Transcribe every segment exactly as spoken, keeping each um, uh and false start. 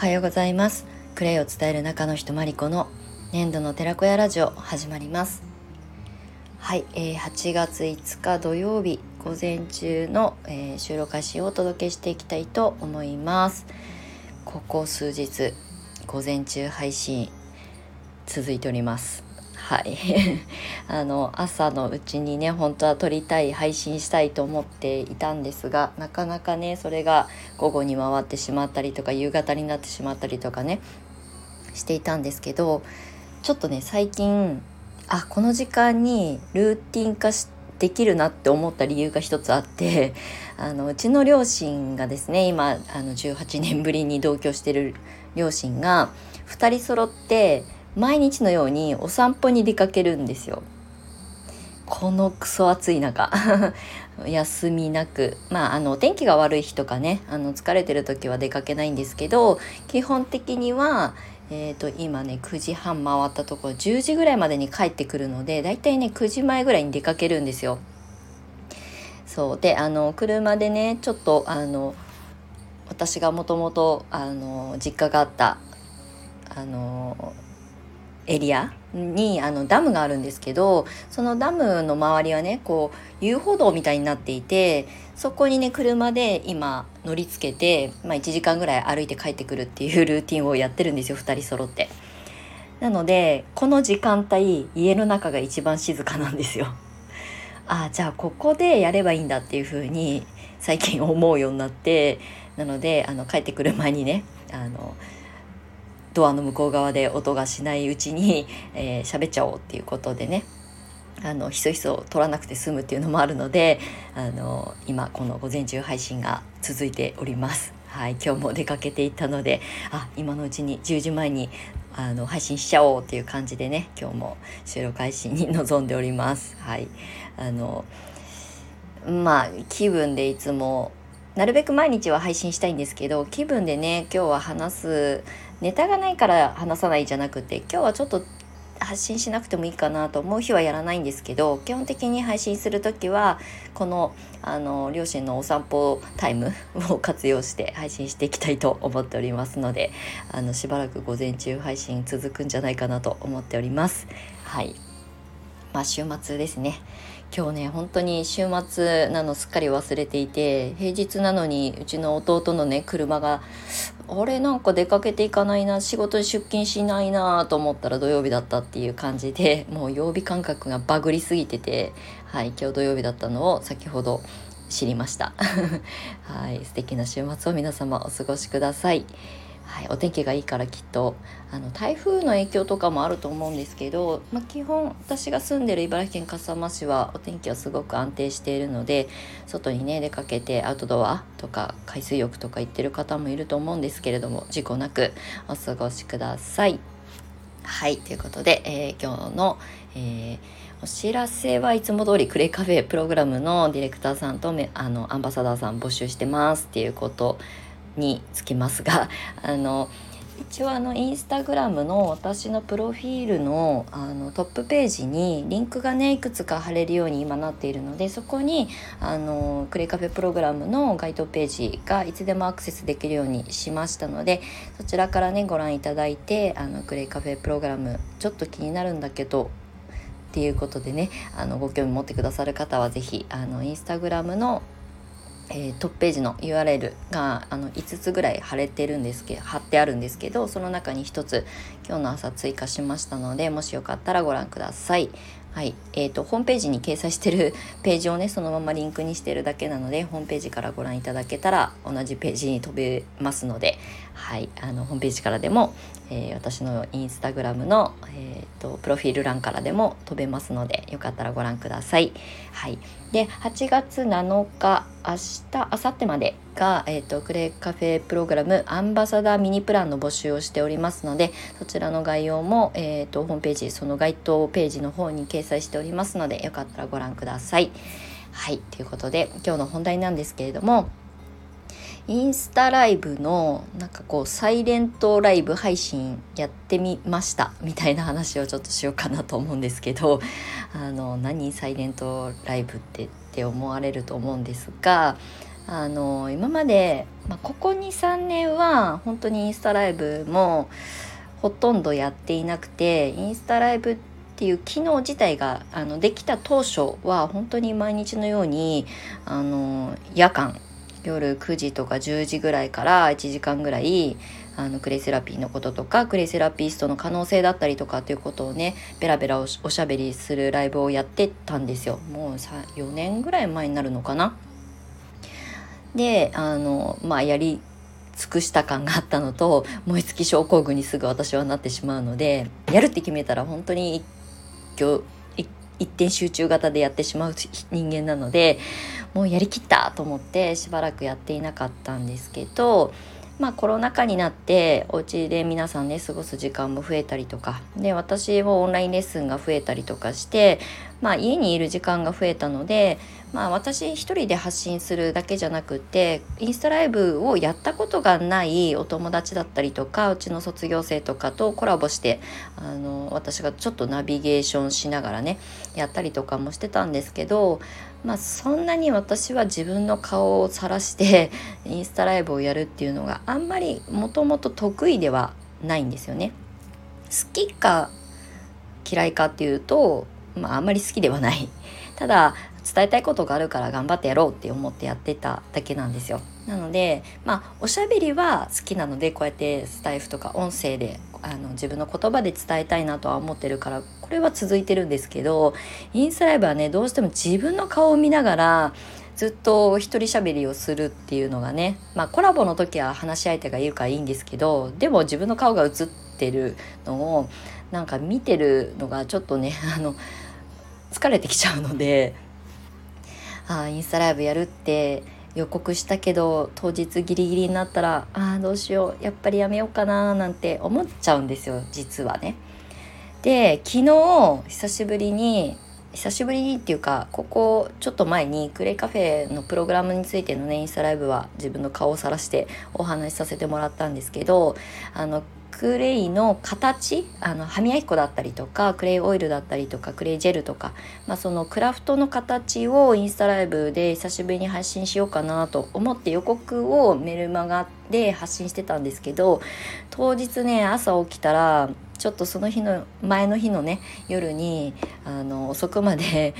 おはようございます。クレイを伝える中の人まりこの年度の寺子屋ラジオ始まります。はい、えー、はちがついつか土曜日午前中の、えー、収録開始をお届けしていきたいと思います。ここ数日午前中配信続いております。はい、あの朝のうちにね本当は撮りたい配信したいと思っていたんですが、なかなかねそれが午後に回ってしまったりとか夕方になってしまったりとかねしていたんですけど、ちょっとね最近あこの時間にルーティン化しできるなって思った理由が一つあって、あのうちの両親がですね、今あのじゅうはちねんぶりに同居してる両親がふたり揃って毎日のようにお散歩に出かけるんですよ。このクソ暑い中休みなく、まああの天気が悪い日とかね、あの疲れてる時は出かけないんですけど、基本的には、えーと、今ねくじはん回ったところじゅうじぐらいまでに帰ってくるので、だいたいねくじまえぐらいに出かけるんですよ。そうで、あの車でねちょっとあの私がもともとあの実家があったあのエリアにあのダムがあるんですけど、そのダムの周りはねこう遊歩道みたいになっていて、そこにね車で今乗りつけて、まあ、いちじかんぐらい歩いて帰ってくるっていうルーティンをやってるんですよ、ふたり揃って。なのでこの時間帯家の中が一番静かなんですよ。ああじゃあここでやればいいんだっていう風に最近思うようになって、なのであの帰ってくる前にねあのドアの向こう側で音がしないうちにえー、喋っちゃおうっていうことでね、あのひそひそ撮らなくて済むっていうのもあるので、あの今この午前中配信が続いております。はい、今日も出かけていったので、あ今のうちにじゅうじまえにあの配信しちゃおうっていう感じでね、今日も収録配信に臨んでおります。はい、あのまあ気分でいつもなるべく毎日は配信したいんですけど、気分でね今日は話すネタがないから話さないじゃなくて、今日はちょっと発信しなくてもいいかなと思う日はやらないんですけど、基本的に配信するときはこの、あの両親のお散歩タイムを活用して配信していきたいと思っておりますので、あのしばらく午前中配信続くんじゃないかなと思っております。はい、まあ週末ですね。今日ね本当に週末なのすっかり忘れていて、平日なのにうちの弟のね車があれなんか出かけていかないな、仕事に出勤しないなと思ったら土曜日だったっていう感じで、もう曜日感覚がバグりすぎてて、はい今日土曜日だったのを先ほど知りましたはい素敵な週末を皆様お過ごしください。はい、お天気がいいからきっとあの台風の影響とかもあると思うんですけど、まあ、基本私が住んでる茨城県笠間市はお天気はすごく安定しているので、外にね出かけてアウトドアとか海水浴とか行ってる方もいると思うんですけれども、事故なくお過ごしください。はいということで、えー、今日の、えー、お知らせはいつも通りクレイカフェプログラムのディレクターさんとあのアンバサダーさん募集してますっていうことにつきますが、あの一応あのインスタグラムの私のプロフィール の, あのトップページにリンクがねいくつか貼れるように今なっているので、そこにあのクレイカフェプログラムの該当ページがいつでもアクセスできるようにしましたので、そちらからねご覧いただいて、あのクレイカフェプログラムちょっと気になるんだけどっていうことでね、あのご興味持ってくださる方はぜひあのインスタグラムのえー、トップページの ユーアールエル があのいつつぐらい貼れてるんですけど貼ってあるんですけど、その中にひとつ今日の朝追加しましたので、もしよかったらご覧ください。はい、えーと、ホームページに掲載してるページをねそのままリンクにしてるだけなので、ホームページからご覧いただけたら同じページに飛べますので、はいあのホームページからでも、えー、私のインスタグラムの、えーと、プロフィール欄からでも飛べますので、よかったらご覧ください。はいではちがつなのか明日明後日までが、えーと、クレイカフェプログラムアンバサダーミニプランの募集をしておりますので、そちらの概要も、えーと、ホームページその該当ページの方に掲載しておりますので、よかったらご覧ください。はいということで今日の本題なんですけれども、インスタライブのなんかこうサイレントライブ配信やってみましたみたいな話をちょっとしようかなと思うんですけど、あの何サイレントライブってって思われると思うんですが、あの今まで、まあ、ここ にさんねんは本当にインスタライブもほとんどやっていなくて、インスタライブっていう機能自体があのできた当初は本当に毎日のようにあの夜間夜くじとかじゅうじぐらいからいちじかんぐらいあのクレイセラピーのこととかクレイセラピストの可能性だったりとかっていうことをねベラベラおしゃべりするライブをやってたんですよ。もうよねんぐらい前になるのかな。であのまあやり尽くした感があったのと、燃え尽き症候群にすぐ私はなってしまうので、やるって決めたら本当に一一点集中型でやってしまう人間なので、もうやりきったと思ってしばらくやっていなかったんですけど、まあコロナ禍になってお家で皆さんね過ごす時間も増えたりとかで、私もオンラインレッスンが増えたりとかして、まあ家にいる時間が増えたので、まあ私一人で発信するだけじゃなくて、インスタライブをやったことがないお友達だったりとかうちの卒業生とかとコラボして、あの私がちょっとナビゲーションしながらねやったりとかもしてたんですけど、まあそんなに私は自分の顔を晒してインスタライブをやるっていうのがあんまりもともと得意ではないんですよね。好きか嫌いかっていうと、まああんまり好きではない。ただ伝えたいことがあるから頑張ってやろうって思ってやってただけなんですよ。なのでまあおしゃべりは好きなので、こうやってスタイフとか音声であの自分の言葉で伝えたいなとは思ってるから、これは続いてるんですけど、インスタライブはねどうしても自分の顔を見ながらずっと一人しゃべりをするっていうのがね、まあコラボの時は話し相手がいるからいいんですけど、でも自分の顔が映ってるのをなんか見てるのがちょっとねあの疲れてきちゃうので、あインスタライブやるって予告したけど当日ギリギリになったら、あどうしようやっぱりやめようかななんて思っちゃうんですよ実はね。で昨日久しぶりに久しぶりにっていうか、ここちょっと前にクレイカフェのプログラムについてのねインスタライブは自分の顔をさらしてお話しさせてもらったんですけど、あのクレイの形、あの歯磨き粉だったりとかクレイオイルだったりとかクレイジェルとか、まあ、そのクラフトの形をインスタライブで久しぶりに配信しようかなと思って予告をメルマガで発信してたんですけど、当日ね朝起きたらちょっとその日の前の日のね夜にあの遅くまで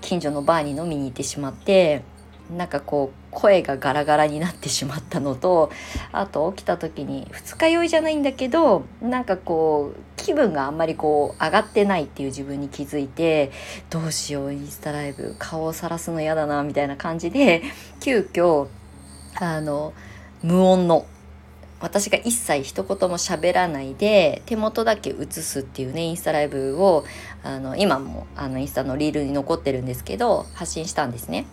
近所のバーに飲みに行ってしまって、なんかこう声がガラガラになってしまったのと、あと起きた時に二日酔いじゃないんだけど、なんかこう気分があんまりこう上がってないっていう自分に気づいて、どうしようインスタライブ顔を晒すの嫌だなみたいな感じで、急遽あの無音の私が一切一言も喋らないで手元だけ映すっていうねインスタライブをあの今もあのインスタのリールに残ってるんですけど発信したんですね。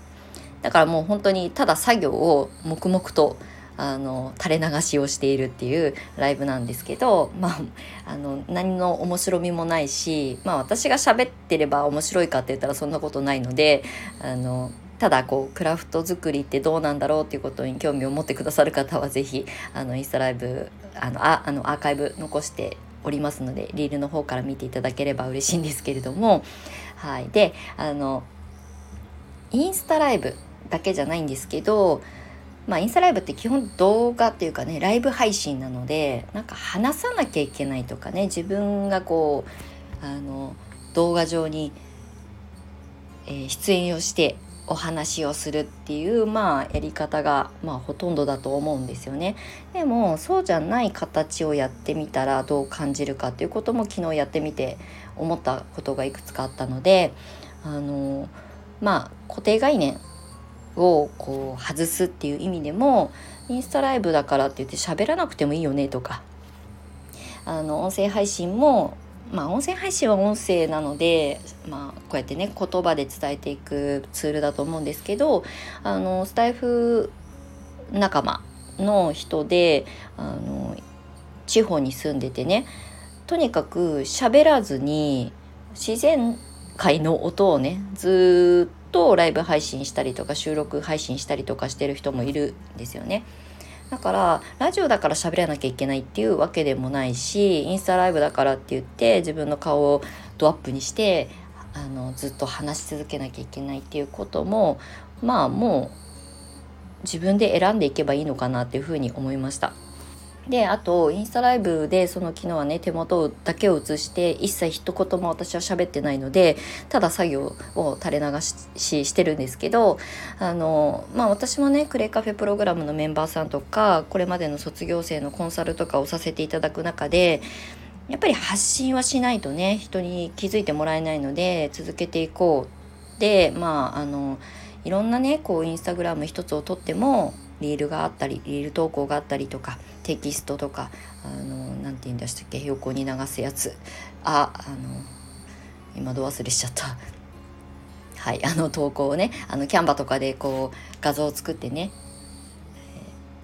だからもう本当にただ作業を黙々とあの垂れ流しをしているっていうライブなんですけど、まあ、あの何の面白みもないし、まあ、私が喋ってれば面白いかって言ったらそんなことないので、あのただこうクラフト作りってどうなんだろうっていうことに興味を持ってくださる方はぜひあのインスタライブあのああのアーカイブ残しておりますので、リールの方から見ていただければ嬉しいんですけれども、はい、であのインスタライブだけじゃないんですけど、まあ、インスタライブって基本動画っていうかねライブ配信なので、なんか話さなきゃいけないとかね、自分がこうあの動画上に、えー、出演をしてお話をするっていう、まあ、やり方が、まあ、ほとんどだと思うんですよね。でもそうじゃない形をやってみたらどう感じるかっていうことも昨日やってみて思ったことがいくつかあったので、あのまあ固定概念をこう外すっていう意味でも、インスタライブだからって言って喋らなくてもいいよねとか、あの音声配信もまあ音声配信は音声なので、まあこうやってね言葉で伝えていくツールだと思うんですけど、あのスタイフ仲間の人であの地方に住んでてね、とにかく喋らずに自然界の音をねずっととライブ配信したりとか収録配信したりとかしてる人もいるんですよね。だからラジオだから喋らなきゃいけないっていうわけでもないし、インスタライブだからって言って自分の顔をドアップにしてあのずっと話し続けなきゃいけないっていうことも、まあも自分で選んでいけばいいのかなっていうふうに思いました。で、あとインスタライブでその昨日はね手元だけを映して一切一言も私は喋ってないので、ただ作業を垂れ流ししてるんですけど、あのまあ私もねクレイカフェプログラムのメンバーさんとかこれまでの卒業生のコンサルとかをさせていただく中で、やっぱり発信はしないとね人に気づいてもらえないので続けていこうで、まああのいろんなねこうインスタグラム一つを撮ってもリールがあったりリール投稿があったりとかテキストとかあのなんて言うんでしたっけ横に流すやつああの今度忘れしちゃったはいあの投稿をねあのキャンバとかでこう画像を作ってね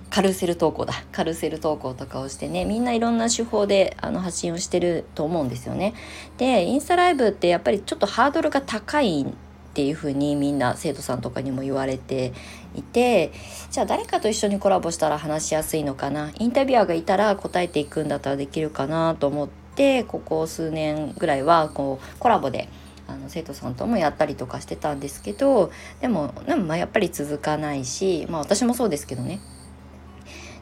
カルーセル投稿だカルーセル投稿とかをしてね、みんないろんな手法であの発信をしてると思うんですよね。でインスタライブってやっぱりちょっとハードルが高いっていう風にみんな生徒さんとかにも言われていて、じゃあ誰かと一緒にコラボしたら話しやすいのかな、インタビュアーがいたら答えていくんだったらできるかなと思って、ここ数年ぐらいはこうコラボであの生徒さんともやったりとかしてたんですけど、でも、でもまあやっぱり続かないし、まあ私もそうですけどね。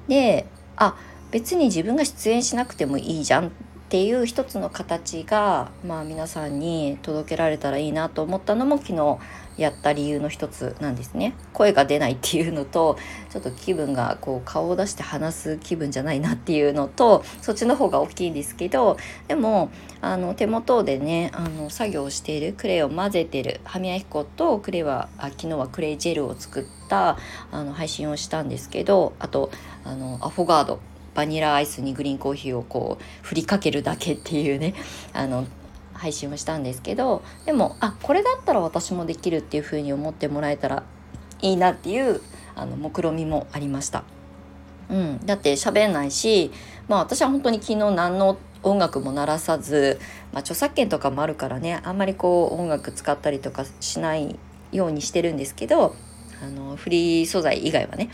で、あ、別に自分が出演しなくてもいいじゃんっていう一つの形が、まあ、皆さんに届けられたらいいなと思ったのも昨日やった理由の一つなんですね。声が出ないっていうのと、ちょっと気分がこう顔を出して話す気分じゃないなっていうのと、そっちの方が大きいんですけど、でもあの手元でねあの作業しているクレイを混ぜてる歯磨き粉とクレイはあ昨日はクレイジェルを作ったあの配信をしたんですけど、あとあのアフォガードバニラアイスにグリーンコーヒーをこう振りかけるだけっていうねあの配信をしたんですけど、でもあこれだったら私もできるっていう風に思ってもらえたらいいなっていうあの目論みもありました、うん、だって喋んないし、まあ、私は本当に昨日何の音楽も鳴らさず、まあ、著作権とかもあるからねあんまりこう音楽使ったりとかしないようにしてるんですけど、あのフリー素材以外はね、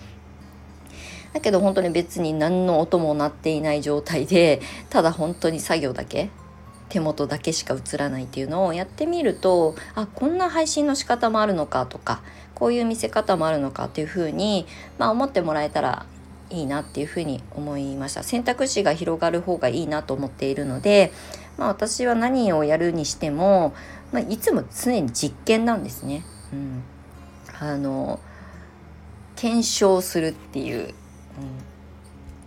だけど本当に別に何の音も鳴っていない状態で、ただ本当に作業だけ手元だけしか映らないっていうのをやってみると、あこんな配信の仕方もあるのかとか、こういう見せ方もあるのかっていうふうに、まあ、思ってもらえたらいいなっていうふうに思いました。選択肢が広がる方がいいなと思っているので、まあ、私は何をやるにしても、まあ、いつも常に実験なんですね、うん、あの検証するっていう、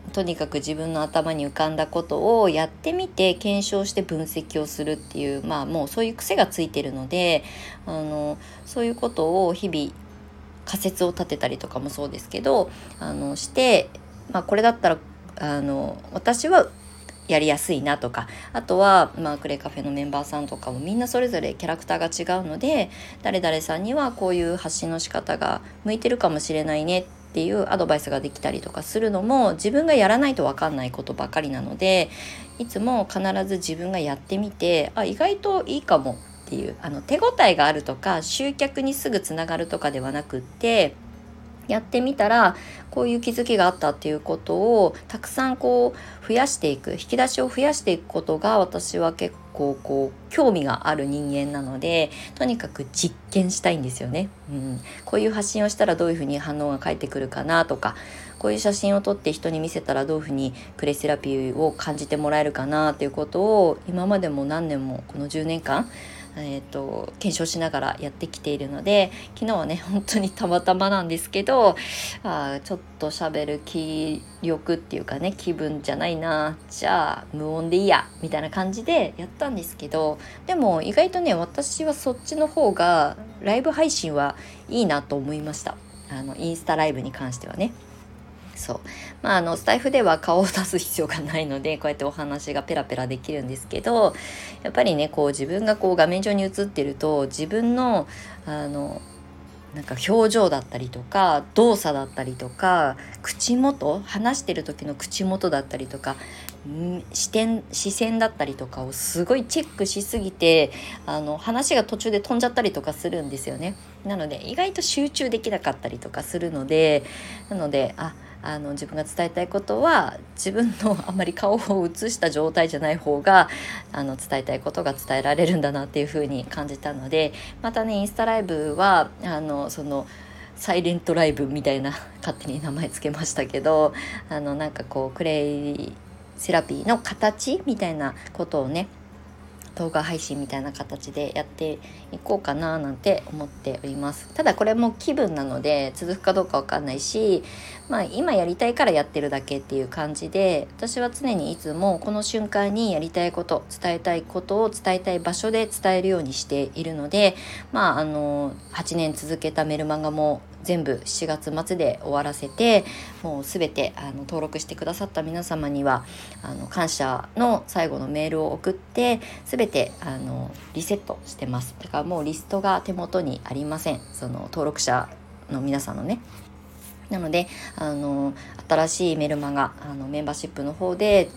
うん、とにかく自分の頭に浮かんだことをやってみて検証して分析をするっていう、まあもうそういう癖がついてるので、あのそういうことを日々仮説を立てたりとかもそうですけどあのして、まあ、これだったらあの私はやりやすいなとか、あとは、まあ、クレイカフェのメンバーさんとかもみんなそれぞれキャラクターが違うので、誰々さんにはこういう発信の仕方が向いてるかもしれないねっていうアドバイスができたりとかするのも、自分がやらないと分かんないことばかりなので、いつも必ず自分がやってみて、あ意外といいかもっていう、あの手応えがあるとか集客にすぐつながるとかではなくって、やってみたらこういう気づきがあったっていうことをたくさんこう増やしていく、引き出しを増やしていくことが、私は結構こう興味がある人間なので、とにかく実験したいんですよね、うん、こういう発信をしたらどういうふうに反応が返ってくるかなとか、こういう写真を撮って人に見せたらどういうふうにクレイセラピーを感じてもらえるかなっていうことを、今までも何年もこのじゅうねんかんえーと、検証しながらやってきているので、昨日はね本当にたまたまなんですけど、あちょっと喋る気力っていうかね気分じゃないな、じゃあ無音でいいやみたいな感じでやったんですけど、でも意外とね私はそっちの方がライブ配信はいいなと思いました。あのインスタライブに関してはね、そうまあ、あのスタイフでは顔を出す必要がないので、こうやってお話がペラペラできるんですけど、やっぱりねこう自分がこう画面上に映ってると、自分のあのなんか表情だったりとか動作だったりとか口元、話してる時の口元だったりとか視点視線だったりとかをすごいチェックしすぎて、あの話が途中で飛んじゃったりとかするんですよね。なので意外と集中できなかったりとかするので、なのでああの自分が伝えたいことは、自分のあんまり顔を映した状態じゃない方があの伝えたいことが伝えられるんだなっていう風に感じたので、またねインスタライブはあのそのサイレントライブみたいな勝手に名前つけましたけど、あのなんかこうクレイセラピーの形みたいなことをね、動画配信みたいな形でやっていこうかななんて思っております。ただこれも気分なので続くかどうかわかんないし、まあ今やりたいからやってるだけっていう感じで、私は常にいつもこの瞬間にやりたいこと、伝えたいことを伝えたい場所で伝えるようにしているので、まああのはちねん続けたメルマガも全部しちがつ末で終わらせて、もうすべてあの登録してくださった皆様にはあの感謝の最後のメールを送って、すべてあのリセットしてます。だからもうリストが手元にありません、その登録者の皆さんのね。なのであの新しいメルマガ、あのメンバーシップの方で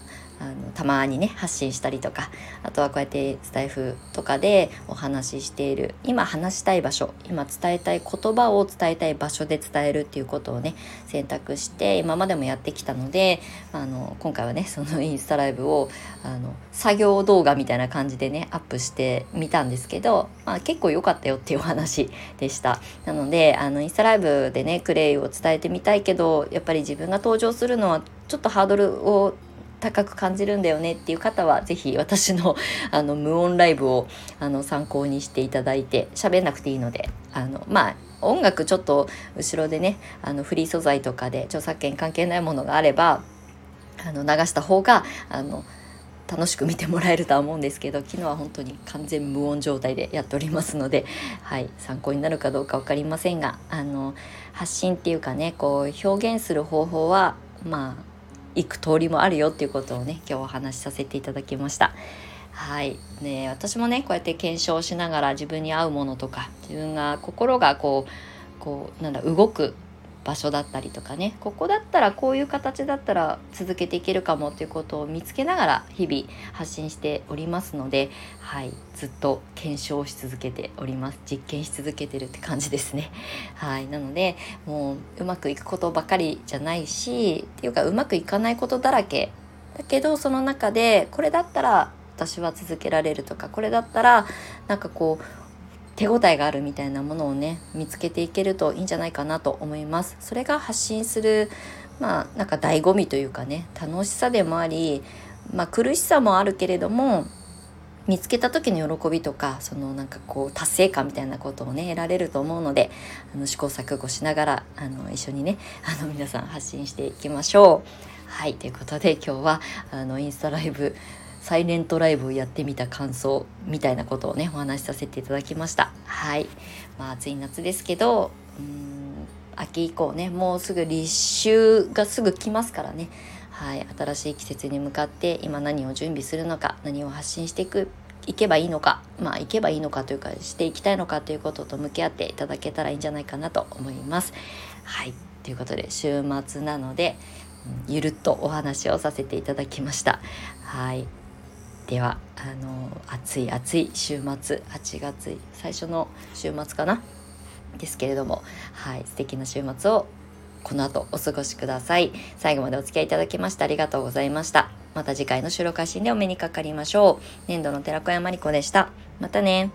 あのたまにね発信したりとか、あとはこうやってスタイフとかでお話ししている、今話したい場所、今伝えたい言葉を伝えたい場所で伝えるっていうことをね選択して今までもやってきたので、あの今回はねそのインスタライブをあの作業動画みたいな感じでねアップしてみたんですけど、まあ、結構良かったよっていうお話でした。なのであのインスタライブでねクレイを伝えてみたいけど、やっぱり自分が登場するのはちょっとハードルを高く感じるんだよねっていう方は、ぜひ私のあの無音ライブをあの参考にしていただいて、喋んなくていいので、あのまあ音楽ちょっと後ろでね、あのフリー素材とかで著作権関係ないものがあればあの流した方があの楽しく見てもらえるとは思うんですけど、昨日は本当に完全無音状態でやっておりますので、はい、参考になるかどうか分かりませんが、あの発信っていうかね、こう表現する方法はまあ幾通りもあるよっていうことをね今日お話しさせていただきました。はい、ね、私もねこうやって検証しながら自分に合うものとか、自分が心がこうこうなんだ動く場所だったりとかね、ここだったらこういう形だったら続けていけるかもっていうことを見つけながら日々発信しておりますので、はい、ずっと検証し続けております。実験し続けてるって感じですね。はい、なのでもううまくいくことばかりじゃないし、っていうかうまくいかないことだらけだけど、その中でこれだったら私は続けられるとか、これだったらなんかこう手応えがあるみたいなものをね見つけていけるといいんじゃないかなと思います。それが発信するまあなんか醍醐味というかね、楽しさでもあり、まあ、苦しさもあるけれども、見つけた時の喜びとか、そのなんかこう達成感みたいなことをね得られると思うので、あの試行錯誤しながらあの一緒にねあの皆さん発信していきましょう。はい、ということで今日はあのインスタライブサイレントライブをやってみた感想みたいなことをねお話しさせていただきました。はい、まあ、暑い夏ですけど、うーん秋以降ね、もうすぐ立秋がすぐ来ますからね、はい、新しい季節に向かって今何を準備するのか、何を発信していくいけばいいのか、まあいけばいいのかというかしていきたいのかということと向き合っていただけたらいいんじゃないかなと思います。はい、ということで週末なのでゆるっとお話をさせていただきました。はい、ではあの暑い暑い週末、はちがつ最初の週末かなですけれども、はい、素敵な週末をこの後お過ごしください。最後までお付き合いいただきましてありがとうございました。また次回の収録配信でお目にかかりましょう。年度の寺子屋真理子でした。またね。